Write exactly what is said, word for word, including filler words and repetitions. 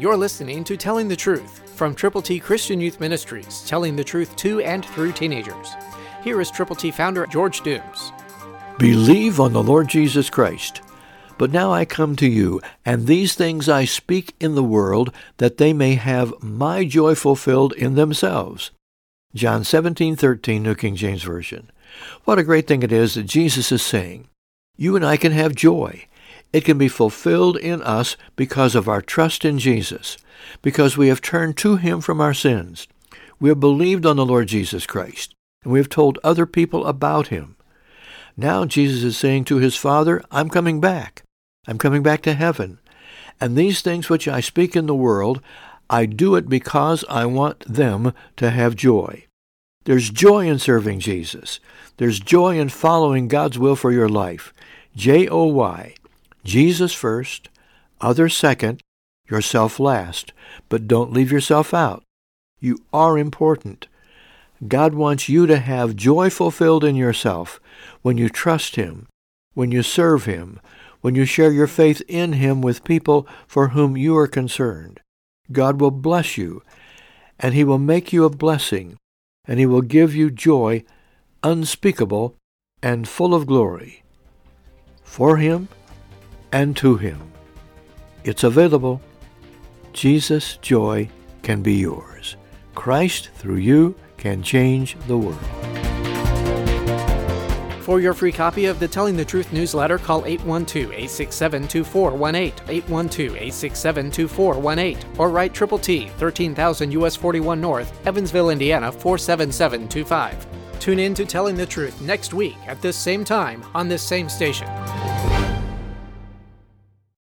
You're listening to Telling the Truth from Triple T Christian Youth Ministries, telling the truth to and through teenagers. Here is Triple T founder George Dooms. Believe on the Lord Jesus Christ. But now I come to you, and these things I speak in the world, that they may have my joy fulfilled in themselves. John seventeen thirteen, New King James Version. What a great thing it is that Jesus is saying, you and I can have joy. It can be fulfilled in us because of our trust in Jesus, because we have turned to Him from our sins. We have believed on the Lord Jesus Christ, and we have told other people about Him. Now Jesus is saying to His Father, I'm coming back. I'm coming back to heaven. And these things which I speak in the world, I do it because I want them to have joy. There's joy in serving Jesus. There's joy in following God's will for your life. J O Y. Jesus first, others second, yourself last. But don't leave yourself out. You are important. God wants you to have joy fulfilled in yourself when you trust Him, when you serve Him, when you share your faith in Him with people for whom you are concerned. God will bless you, and He will make you a blessing, and He will give you joy unspeakable and full of glory for Him and to Him. It's available. Jesus' joy can be yours. Christ, through you, can change the world. For your free copy of the Telling the Truth newsletter, call eight one two, eight six seven, two four one eight, eight one two, eight six seven, two four one eight, or write Triple T, thirteen thousand U S forty-one North, Evansville, Indiana, four seven seven two five. Tune in to Telling the Truth next week at this same time on this same station.